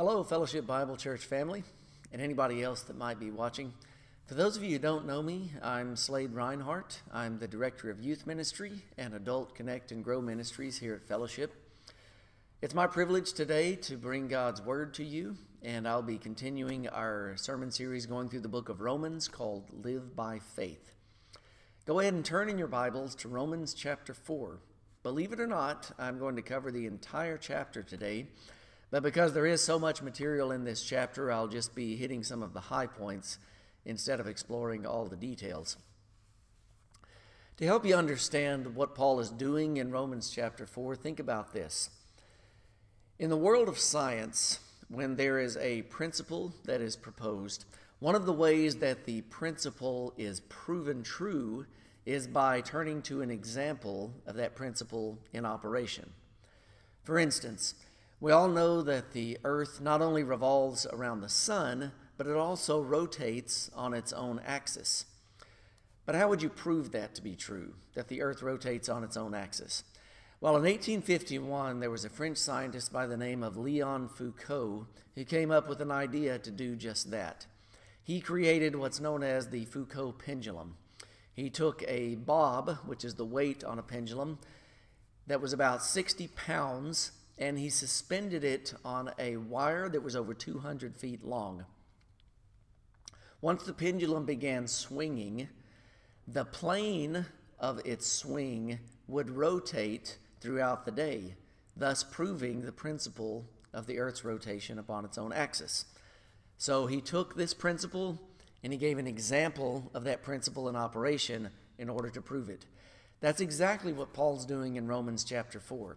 Hello, Fellowship Bible Church family, and anybody else that might be watching. For those of you who don't know me, I'm Slade Reinhardt. I'm the Director of Youth Ministry and Adult Connect and Grow Ministries here at Fellowship. It's my privilege today to bring God's Word to you, and I'll be continuing our sermon series going through the book of Romans called Live by Faith. Go ahead and turn in your Bibles to Romans chapter 4. Believe it or not, I'm going to cover the entire chapter today. But because there is so much material in this chapter, I'll just be hitting some of the high points instead of exploring all the details. To help you understand what Paul is doing in Romans chapter 4, think about this. In the world of science, when there is a principle that is proposed, one of the ways that the principle is proven true is by turning to an example of that principle in operation. For instance, we all know that the Earth not only revolves around the sun, but it also rotates on its own axis. But how would you prove that to be true, that the Earth rotates on its own axis? Well, in 1851, there was a French scientist by the name of Leon Foucault who came up with an idea to do just that. He created what's known as the Foucault pendulum. He took a bob, which is the weight on a pendulum, that was about 60 pounds, and he suspended it on a wire that was over 200 feet long. Once the pendulum began swinging, the plane of its swing would rotate throughout the day, thus proving the principle of the Earth's rotation upon its own axis. So he took this principle and he gave an example of that principle in operation in order to prove it. That's exactly what Paul's doing in Romans chapter 4.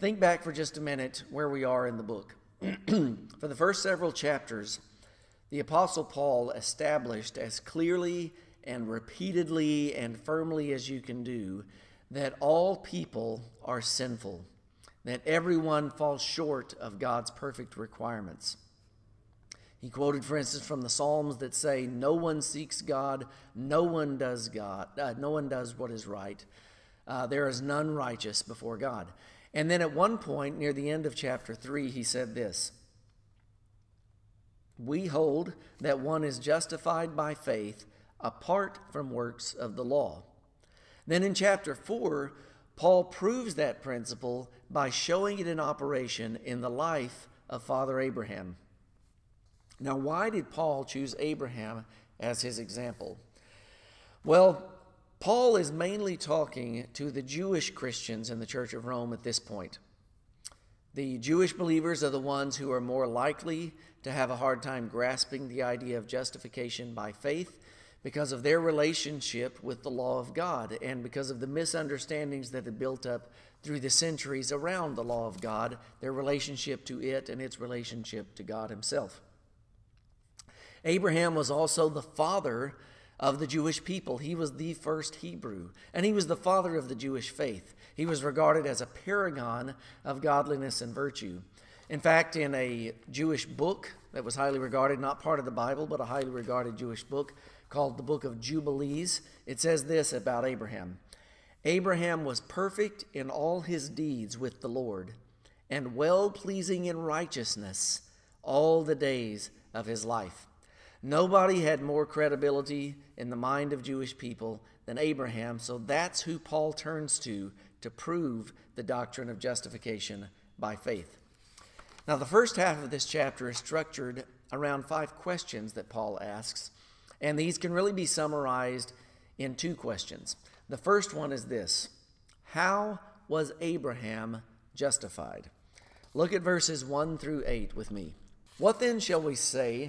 Think back for just a minute where we are in the book. For the first several chapters, the Apostle Paul established as clearly and repeatedly and firmly as you can do that all people are sinful, that everyone falls short of God's perfect requirements. He quoted, for instance, from the Psalms that say, "No one seeks God, no one does what is right. There is none righteous before God." And then at one point, near the end of chapter 3, he said this, "We hold that one is justified by faith apart from works of the law." Then in chapter 4, Paul proves that principle by showing it in operation in the life of Father Abraham. Now, why did Paul choose Abraham as his example? Well, Paul is mainly talking to the Jewish Christians in the Church of Rome at this point. The Jewish believers are the ones who are more likely to have a hard time grasping the idea of justification by faith because of their relationship with the law of God and because of the misunderstandings that had built up through the centuries around the law of God, their relationship to it and its relationship to God himself. Abraham was also the father of the Jewish people. He was the first Hebrew, and he was the father of the Jewish faith. He was regarded as a paragon of godliness and virtue. In fact, in a Jewish book that was highly regarded, not part of the Bible, but a highly regarded Jewish book called the Book of Jubilees, it says this about Abraham. "Abraham was perfect in all his deeds with the Lord, and well-pleasing in righteousness all the days of his life." Nobody had more credibility in the mind of Jewish people than Abraham, so that's who Paul turns to prove the doctrine of justification by faith. Now, the first half of this chapter is structured around 5 questions that Paul asks, and these can really be summarized in 2 questions. The first one is this: how was Abraham justified? Look at verses 1 through 8 with me. What then shall we say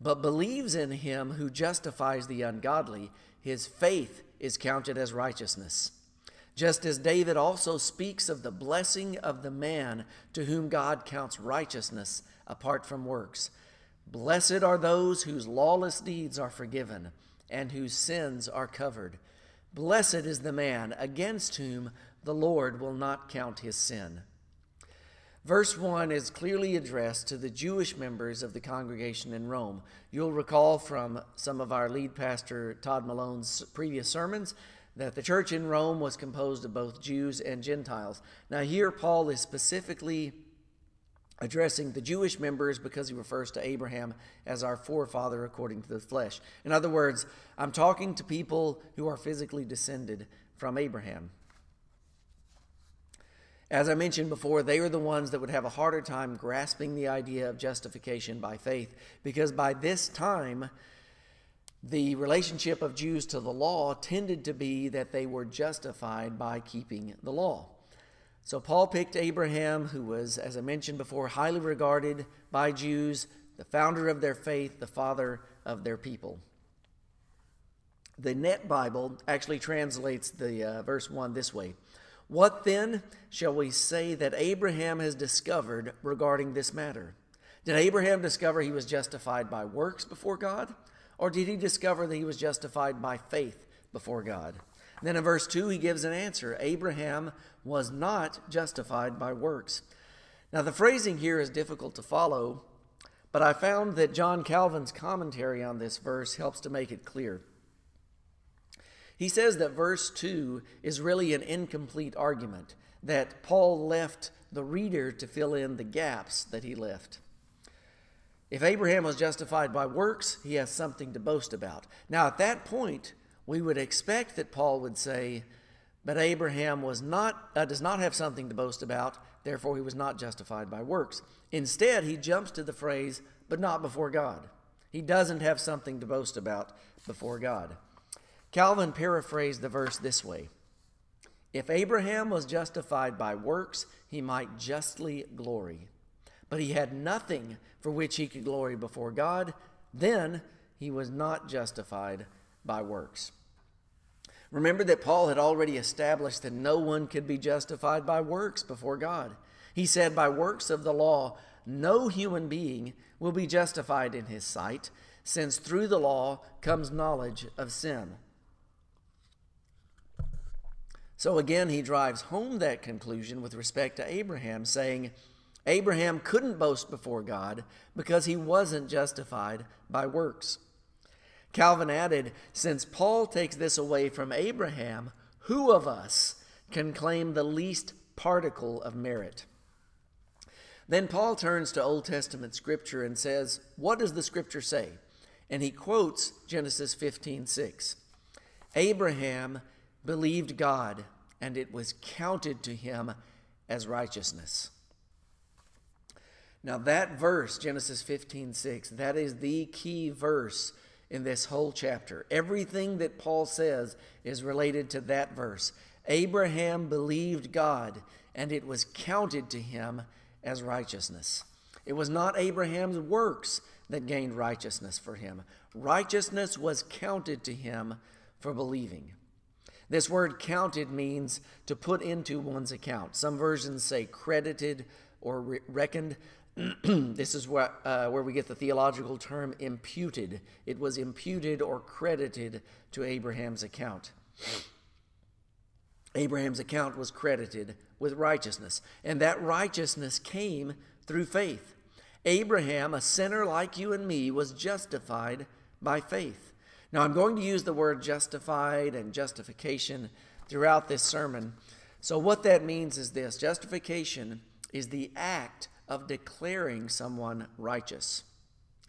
but believes in him who justifies the ungodly, his faith is counted as righteousness. just as David also speaks of the blessing of the man to whom God counts righteousness apart from works. Blessed are those whose lawless deeds are forgiven and whose sins are covered. Blessed is the man against whom the Lord will not count his sin. Verse 1 is clearly addressed to the Jewish members of the congregation in Rome. You'll recall from some of our lead pastor Todd Malone's previous sermons that the church in Rome was composed of both Jews and Gentiles. Now here Paul is specifically addressing the Jewish members because he refers to Abraham as our forefather according to the flesh. In other words, I'm talking to people who are physically descended from Abraham. As I mentioned before, they were the ones that would have a harder time grasping the idea of justification by faith, because by this time, the relationship of Jews to the law tended to be that they were justified by keeping the law. So Paul picked Abraham, who was, as I mentioned before, highly regarded by Jews, the founder of their faith, the father of their people. The NET Bible actually translates the verse 1 this way. What then shall we say that Abraham has discovered regarding this matter? Did Abraham discover he was justified by works before God? Or did he discover that he was justified by faith before God? And then in verse 2, he gives an answer. Abraham was not justified by works. Now, the phrasing here is difficult to follow, but I found that John Calvin's commentary on this verse helps to make it clear. He says that verse 2 is really an incomplete argument, that Paul left the reader to fill in the gaps that he left. If Abraham was justified by works, he has something to boast about. Now, at that point, we would expect that Paul would say, but Abraham was not, does not have something to boast about, therefore he was not justified by works. Instead, he jumps to the phrase, but not before God. He doesn't have something to boast about before God. Calvin paraphrased the verse this way. If Abraham was justified by works, he might justly glory. But he had nothing for which he could glory before God. Then he was not justified by works. Remember that Paul had already established that no one could be justified by works before God. He said, by works of the law, no human being will be justified in his sight, since through the law comes knowledge of sin. So again, he drives home that conclusion with respect to Abraham, saying, Abraham couldn't boast before God because he wasn't justified by works. Calvin added, since Paul takes this away from Abraham, who of us can claim the least particle of merit? Then Paul turns to Old Testament Scripture and says, what does the Scripture say? And he quotes Genesis 15:6. Abraham believed God, and it was counted to him as righteousness. Now that verse, Genesis 15:6, that is the key verse in this whole chapter. Everything that Paul says is related to that verse. Abraham believed God, and it was counted to him as righteousness. It was not Abraham's works that gained righteousness for him. Righteousness was counted to him for believing. This word counted means to put into one's account. Some versions say credited or reckoned. This is where we get the theological term imputed. It was imputed or credited to Abraham's account. Abraham's account was credited with righteousness, and that righteousness came through faith. Abraham, a sinner like you and me, was justified by faith. Now, I'm going to use the word justified and justification throughout this sermon. So what that means is this. Justification is the act of declaring someone righteous.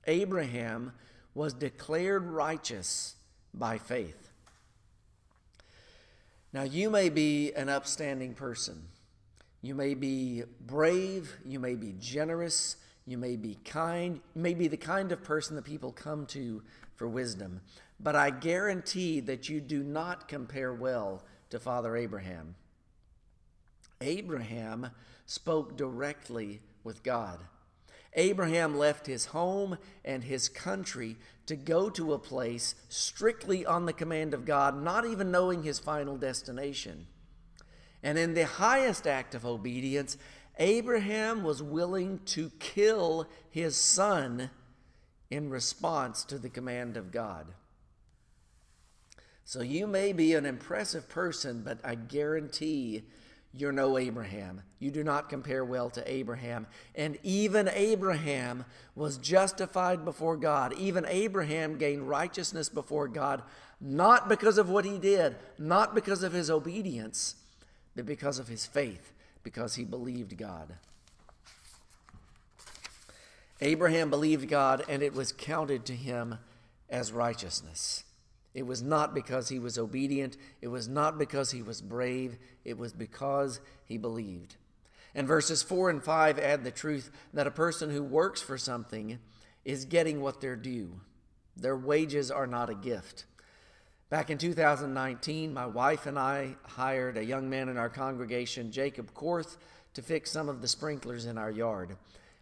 Abraham was declared righteous by faith. Now, you may be an upstanding person. You may be brave. You may be generous. You may be kind. You may be the kind of person that people come to for wisdom. But I guarantee that you do not compare well to Father Abraham. Abraham spoke directly with God. Abraham left his home and his country to go to a place strictly on the command of God, not even knowing his final destination. And in the highest act of obedience, Abraham was willing to kill his son in response to the command of God. So you may be an impressive person, but I guarantee you're no Abraham. You do not compare well to Abraham. And even Abraham was justified before God. Even Abraham gained righteousness before God, not because of what he did, not because of his obedience, but because of his faith, because he believed God. Abraham believed God, and it was counted to him as righteousness. It was not because he was obedient. It was not because he was brave. It was because he believed. And verses 4 and 5 add the truth that a person who works for something is getting what they're due. Their wages are not a gift. Back in 2019, my wife and I hired a young man in our congregation, Jacob Korth, to fix some of the sprinklers in our yard.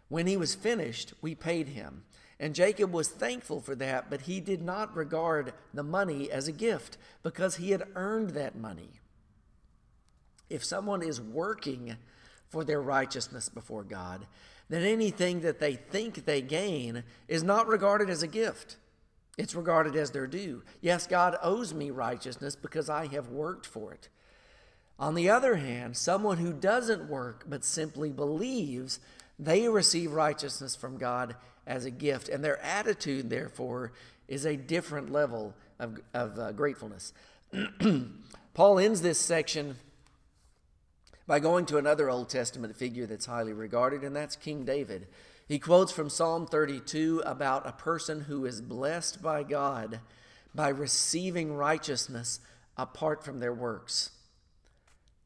When he was finished, we paid him. And Jacob was thankful for that, but he did not regard the money as a gift because he had earned that money. If someone is working for their righteousness before God, then anything that they think they gain is not regarded as a gift. It's regarded as their due. Yes, God owes me righteousness because I have worked for it. On the other hand, someone who doesn't work but simply believes, they receive righteousness from God as a gift, and their attitude, therefore, is a different level of gratefulness. Paul ends this section by going to another Old Testament figure that's highly regarded, and that's King David. He quotes from Psalm 32 about a person who is blessed by God by receiving righteousness apart from their works.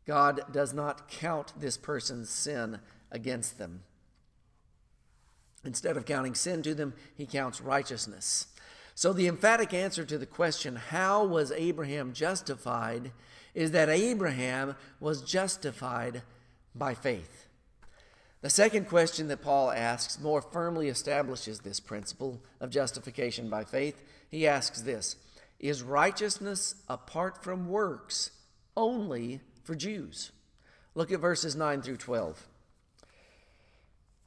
God does not count this person's sin against them. Instead of counting sin to them, he counts righteousness. So the emphatic answer to the question, how was Abraham justified, is that Abraham was justified by faith. The second question that Paul asks more firmly establishes this principle of justification by faith. He asks this, is righteousness apart from works only for Jews? Look at verses 9 through 12.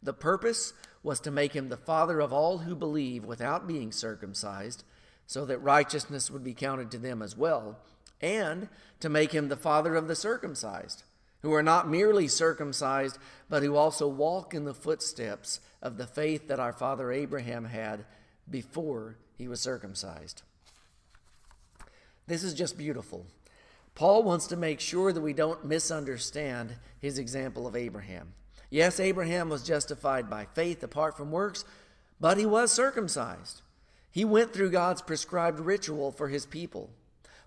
The purpose was to make him the father of all who believe without being circumcised, so that righteousness would be counted to them as well, and to make him the father of the circumcised, who are not merely circumcised, but who also walk in the footsteps of the faith that our father Abraham had before he was circumcised. This is just beautiful. Paul wants to make sure that we don't misunderstand his example of Abraham. Yes, Abraham was justified by faith apart from works, but he was circumcised. He went through God's prescribed ritual for his people.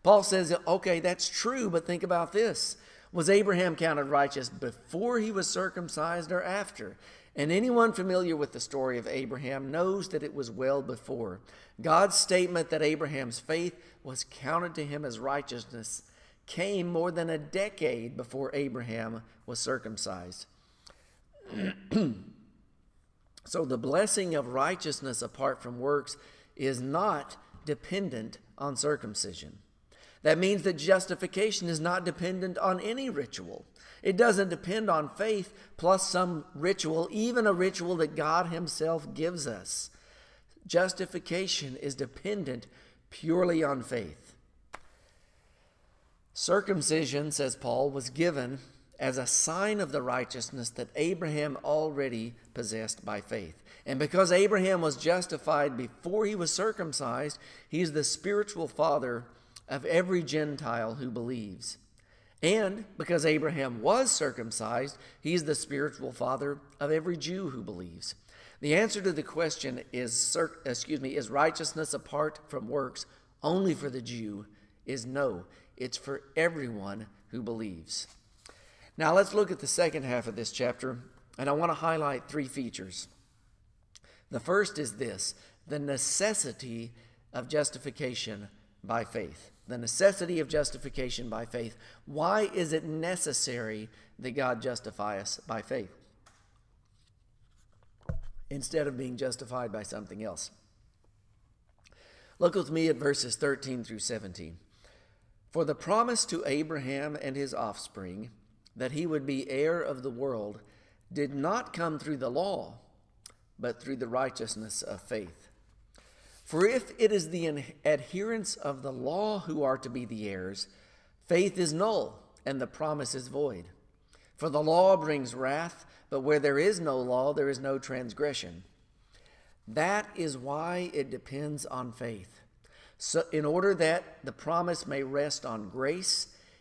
Paul says, okay, that's true, but think about this. Was Abraham counted righteous before he was circumcised or after? And anyone familiar with the story of Abraham knows that it was well before. God's statement that Abraham's faith was counted to him as righteousness came more than a decade before Abraham was circumcised. So the blessing of righteousness apart from works is not dependent on circumcision. That means that justification is not dependent on any ritual. It doesn't depend on faith plus some ritual, even a ritual that God himself gives us. Justification is dependent purely on faith. Circumcision, says Paul, was given as a sign of the righteousness that Abraham already possessed by faith. And because Abraham was justified before he was circumcised, he is the spiritual father of every Gentile who believes. And because Abraham was circumcised, he is the spiritual father of every Jew who believes. The answer to the question is righteousness apart from works only for the Jew? Is no, it's for everyone who believes. Now let's look at the second half of this chapter, and I want to highlight three features. The first is this: the necessity of justification by faith. The necessity of justification by faith. Why is it necessary that God justify us by faith instead of being justified by something else? Look with me at verses 13 through 17. For the promise to Abraham and his offspring that he would be heir of the world did not come through the law, but through the righteousness of faith. For if it is the adherents of the law who are to be the heirs, faith is null and the promise is void. For the law brings wrath, but where there is no law, there is no transgression. That is why it depends on faith, so in order that the promise may rest on grace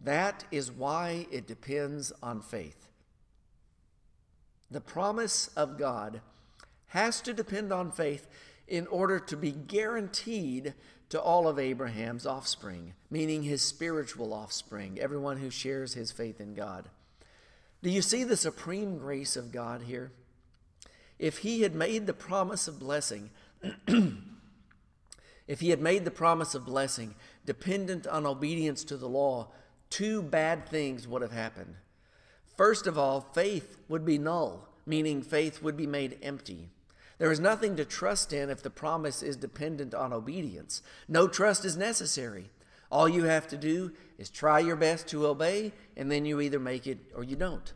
That is why it depends on faith. The promise of God has to depend on faith in order to be guaranteed to all of Abraham's offspring, meaning his spiritual offspring, everyone who shares his faith in God. Do you see the supreme grace of God here? If he had made the promise of blessing, dependent on obedience to the law, two bad things would have happened. First of all, faith would be null, meaning faith would be made empty. There is nothing to trust in if the promise is dependent on obedience. No trust is necessary. All you have to do is try your best to obey, and then you either make it or you don't.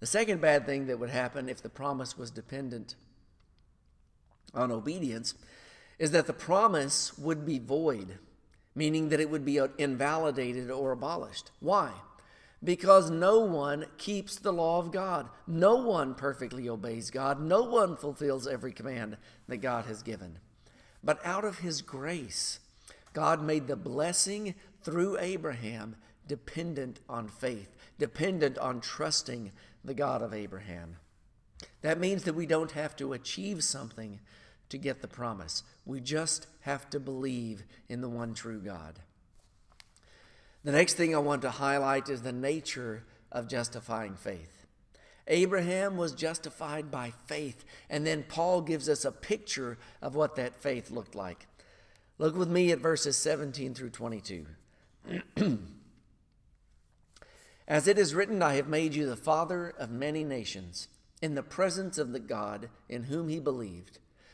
The second bad thing that would happen if the promise was dependent on obedience is that the promise would be void, meaning that it would be invalidated or abolished. Why? Because no one keeps the law of God. No one perfectly obeys God. No one fulfills every command that God has given. But out of his grace, God made the blessing through Abraham dependent on faith, dependent on trusting the God of Abraham. That means that we don't have to achieve something to get the promise. We just have to believe in the one true God. The next thing I want to highlight is the nature of justifying faith. Abraham was justified by faith, and then Paul gives us a picture of what that faith looked like. Look with me at verses 17 through 22. As it is written, I have made you the father of many nations, in the presence of the God in whom he believed,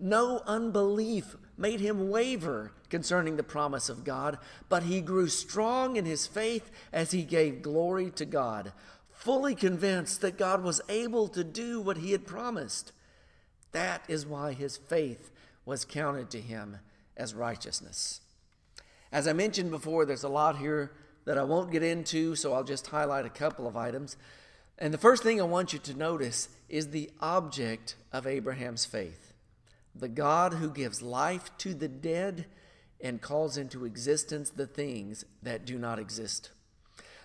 No unbelief made him waver concerning the promise of God, but he grew strong in his faith as he gave glory to God, fully convinced that God was able to do what he had promised. That is why his faith was counted to him as righteousness. As I mentioned before, there's a lot here that I won't get into, so I'll just highlight a couple of items. And the first thing I want you to notice is the object of Abraham's faith. The God who gives life to the dead and calls into existence the things that do not exist.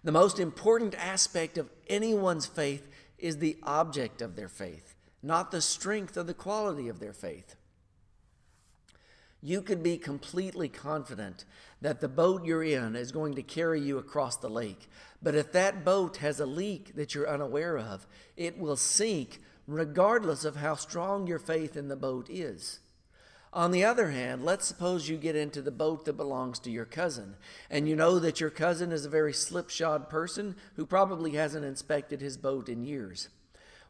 The most important aspect of anyone's faith is the object of their faith, not the strength or the quality of their faith. You could be completely confident that the boat you're in is going to carry you across the lake, but if that boat has a leak that you're unaware of, it will sink regardless of how strong your faith in the boat is. On the other hand, let's suppose you get into the boat that belongs to your cousin, and you know that your cousin is a very slipshod person who probably hasn't inspected his boat in years.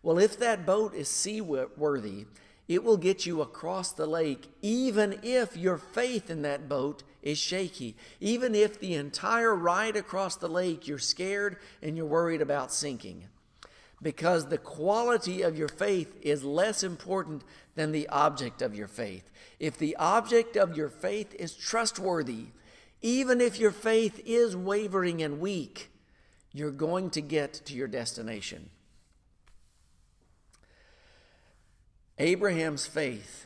Well, if that boat is seaworthy, it will get you across the lake, even if your faith in that boat is shaky, even if the entire ride across the lake you're scared and you're worried about sinking, because the quality of your faith is less important than the object of your faith. If the object of your faith is trustworthy, even if your faith is wavering and weak, you're going to get to your destination. Abraham's faith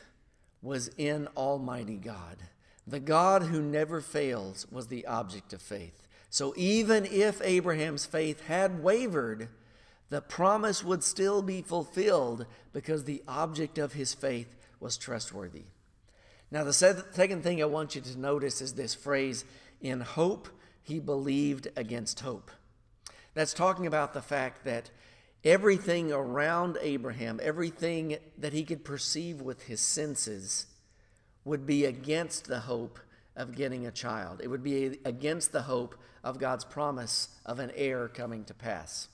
was in Almighty God. The God who never fails was the object of faith. So even if Abraham's faith had wavered, the promise would still be fulfilled because the object of his faith was trustworthy. Now, the second thing I want you to notice is this phrase, in hope, he believed against hope. That's talking about the fact that everything around Abraham, everything that he could perceive with his senses, would be against the hope of getting a child. It would be against the hope of God's promise of an heir coming to pass.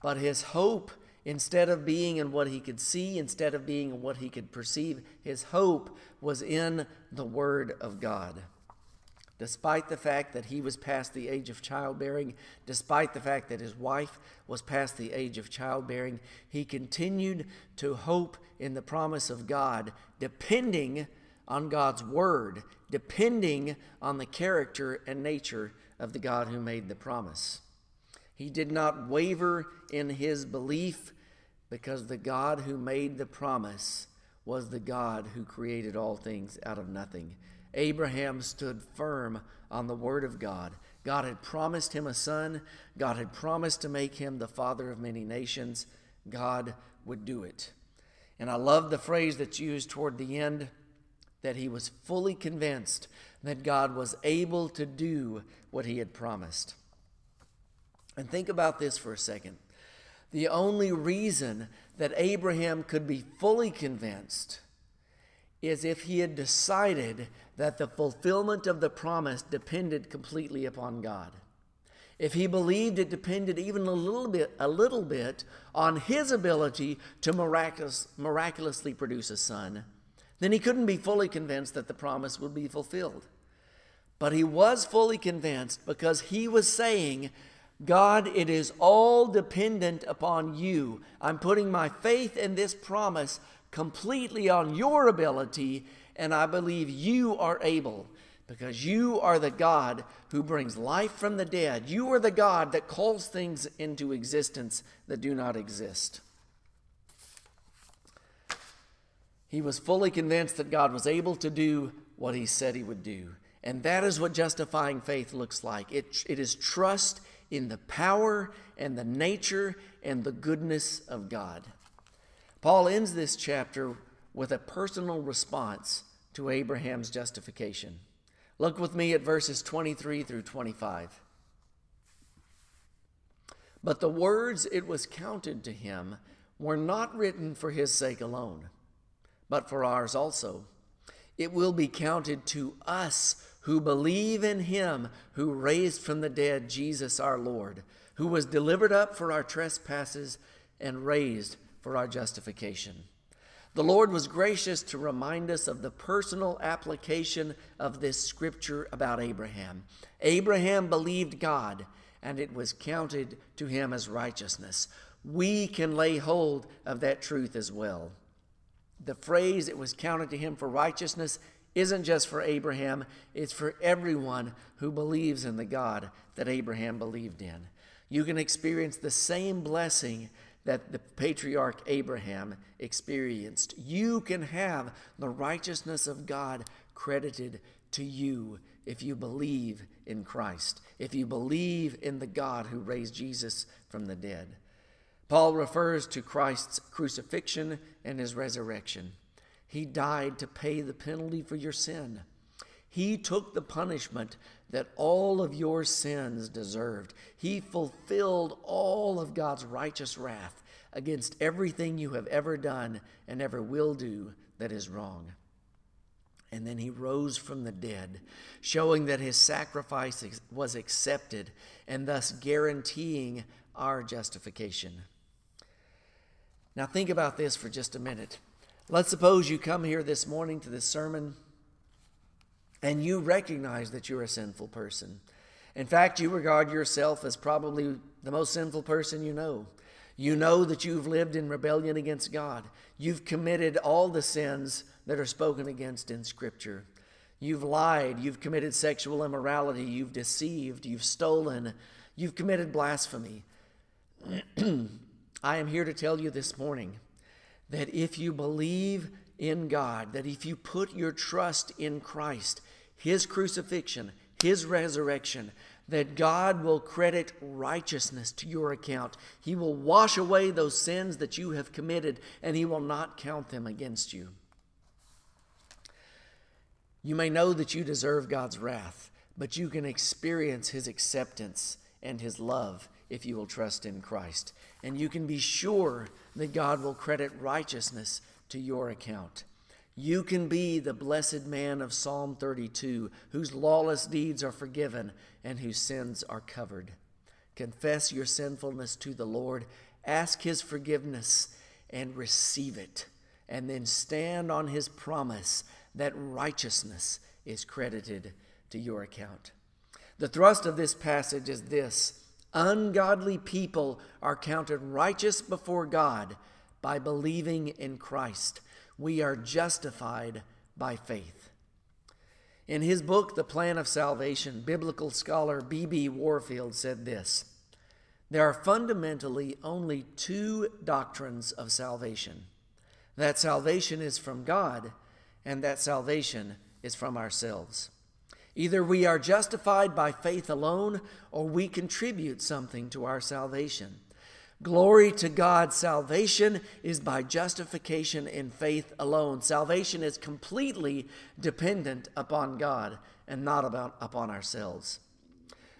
But his hope, instead of being in what he could see, instead of being in what he could perceive, his hope was in the Word of God. Despite the fact that he was past the age of childbearing, despite the fact that his wife was past the age of childbearing, he continued to hope in the promise of God, depending on God's word, depending on the character and nature of the God who made the promise. He did not waver in his belief because the God who made the promise was the God who created all things out of nothing. Abraham stood firm on the word of God. God had promised him a son. God had promised to make him the father of many nations. God would do it. And I love the phrase that's used toward the end, that he was fully convinced that God was able to do what he had promised. And think about this for a second. The only reason that Abraham could be fully convinced is if he had decided that the fulfillment of the promise depended completely upon God. If he believed it depended even a little bit on his ability to miraculously produce a son, then he couldn't be fully convinced that the promise would be fulfilled. But he was fully convinced because he was saying, God, it is all dependent upon you. I'm putting my faith in this promise completely on your ability, and I believe you are able because you are the God who brings life from the dead. You are the God that calls things into existence that do not exist. He was fully convinced that God was able to do what he said he would do. And that is what justifying faith looks like. It is trust in the power and the nature and the goodness of God. Paul ends this chapter with a personal response to Abraham's justification. Look with me at verses 23 through 25. But the words it was counted to him were not written for his sake alone, but for ours also. It will be counted to us who believe in him who raised from the dead Jesus our Lord, who was delivered up for our trespasses and raised for our justification. The Lord was gracious to remind us of the personal application of this scripture about Abraham. Abraham believed God, and it was counted to him as righteousness. We can lay hold of that truth as well. The phrase, it was counted to him for righteousness, isn't just for Abraham, it's for everyone who believes in the God that Abraham believed in. You can experience the same blessing that the patriarch Abraham experienced. You can have the righteousness of God credited to you if you believe in Christ, if you believe in the God who raised Jesus from the dead. Paul refers to Christ's crucifixion and his resurrection. He died to pay the penalty for your sin. He took the punishment that all of your sins deserved. He fulfilled all of God's righteous wrath against everything you have ever done and ever will do that is wrong. and then he rose from the dead, showing that his sacrifice was accepted and thus guaranteeing our justification. Now think about this for just a minute. Let's suppose you come here this morning to this sermon and you recognize that you're a sinful person. In fact, you regard yourself as probably the most sinful person you know. You know that you've lived in rebellion against God. You've committed all the sins that are spoken against in Scripture. You've lied. You've committed sexual immorality. You've deceived. You've stolen. You've committed blasphemy. I am here to tell you this morning that if you believe in God, that if you put your trust in Christ, His crucifixion, His resurrection, that God will credit righteousness to your account. He will wash away those sins that you have committed, and He will not count them against you. You may know that you deserve God's wrath, but you can experience His acceptance and His love if you will trust in Christ. And you can be sure that God will credit righteousness to your account. You can be the blessed man of Psalm 32, whose lawless deeds are forgiven and whose sins are covered. Confess your sinfulness to the Lord, ask His forgiveness, and receive it. And then stand on His promise that righteousness is credited to your account. The thrust of this passage is this: ungodly people are counted righteous before God by believing in Christ. We are justified by faith. In his book, The Plan of Salvation, biblical scholar B.B. Warfield said this: there are fundamentally only two doctrines of salvation, that salvation is from God and that salvation is from ourselves. Either we are justified by faith alone or we contribute something to our salvation. Glory to God. Salvation is by justification in faith alone. Salvation is completely dependent upon God and not upon ourselves.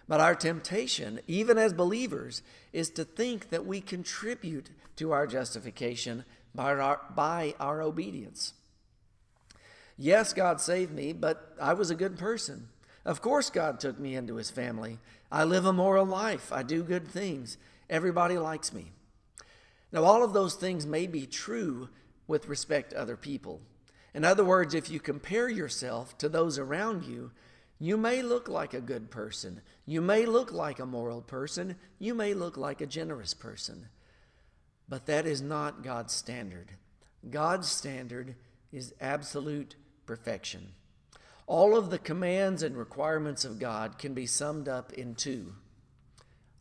But our temptation, even as believers, is to think that we contribute to our justification by our obedience. Yes, God saved me, but I was a good person. Of course God took me into His family. I live a moral life. I do good things. Everybody likes me. Now, all of those things may be true with respect to other people. In other words, if you compare yourself to those around you, you may look like a good person. You may look like a moral person. You may look like a generous person. But that is not God's standard. God's standard is absolute perfection. All of the commands and requirements of God can be summed up in two: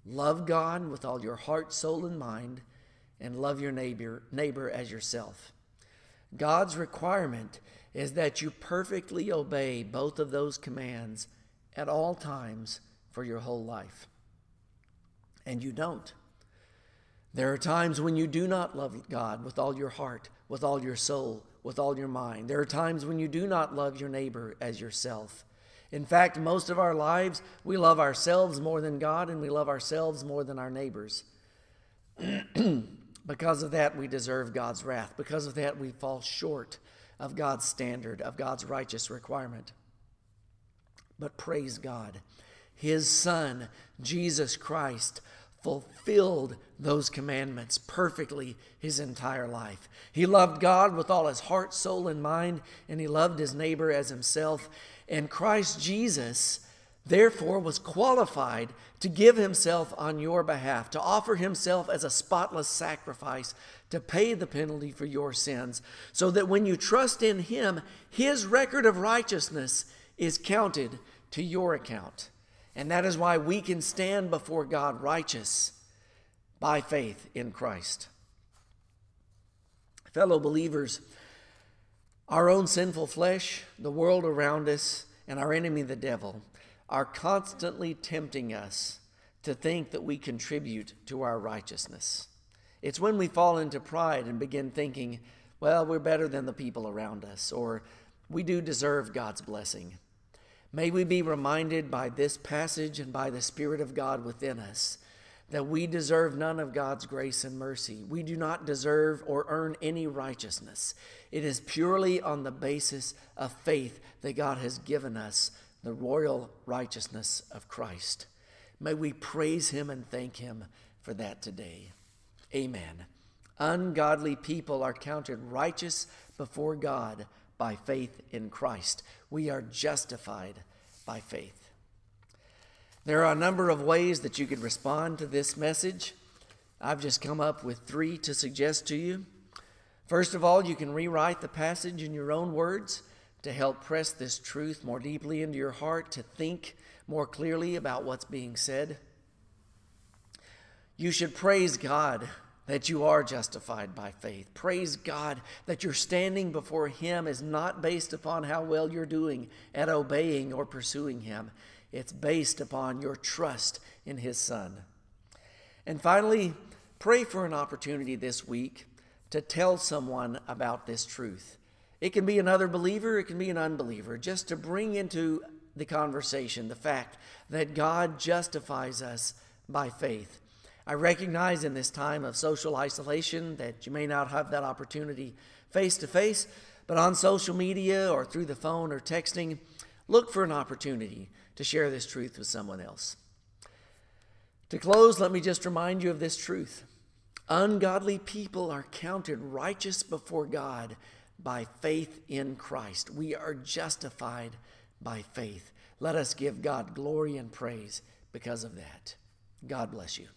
love God with all your heart, soul, and mind, and love your neighbor as yourself. God's requirement is that you perfectly obey both of those commands at all times for your whole life. And you don't. There are times when you do not love God with all your heart, with all your soul, with all your mind. There are times when you do not love your neighbor as yourself. In fact, most of our lives, we love ourselves more than God, and we love ourselves more than our neighbors. Because of that, we deserve God's wrath. Because of that, we fall short of God's standard, of God's righteous requirement. But praise God, His Son, Jesus Christ, fulfilled those commandments perfectly His entire life. He loved God with all His heart, soul, and mind, and He loved His neighbor as Himself. And Christ Jesus, therefore, was qualified to give Himself on your behalf, to offer Himself as a spotless sacrifice, to pay the penalty for your sins, so that when you trust in Him, His record of righteousness is counted to your account. And that is why we can stand before God righteous by faith in Christ. Fellow believers, our own sinful flesh, the world around us, and our enemy, the devil, are constantly tempting us to think that we contribute to our righteousness. It's when we fall into pride and begin thinking, well, we're better than the people around us, or we do deserve God's blessing. May we be reminded by this passage and by the Spirit of God within us that we deserve none of God's grace and mercy. We do not deserve or earn any righteousness. It is purely on the basis of faith that God has given us the royal righteousness of Christ. May we praise him and thank him for that today. Amen. Ungodly people are counted righteous before God by faith in Christ. We are justified by faith. There are a number of ways that you could respond to this message. I've just come up with three to suggest to you. First of all, you can rewrite the passage in your own words to help press this truth more deeply into your heart, to think more clearly about what's being said. You should praise God that you are justified by faith. Praise God that your standing before him is not based upon how well you're doing at obeying or pursuing him. It's based upon your trust in his Son. And finally, pray for an opportunity this week to tell someone about this truth. It can be another believer, it can be an unbeliever, just to bring into the conversation the fact that God justifies us by faith. I recognize in this time of social isolation that you may not have that opportunity face to face, but on social media or through the phone or texting, look for an opportunity to share this truth with someone else. To close, let me just remind you of this truth. Ungodly people are counted righteous before God by faith in Christ. We are justified by faith. Let us give God glory and praise because of that. God bless you.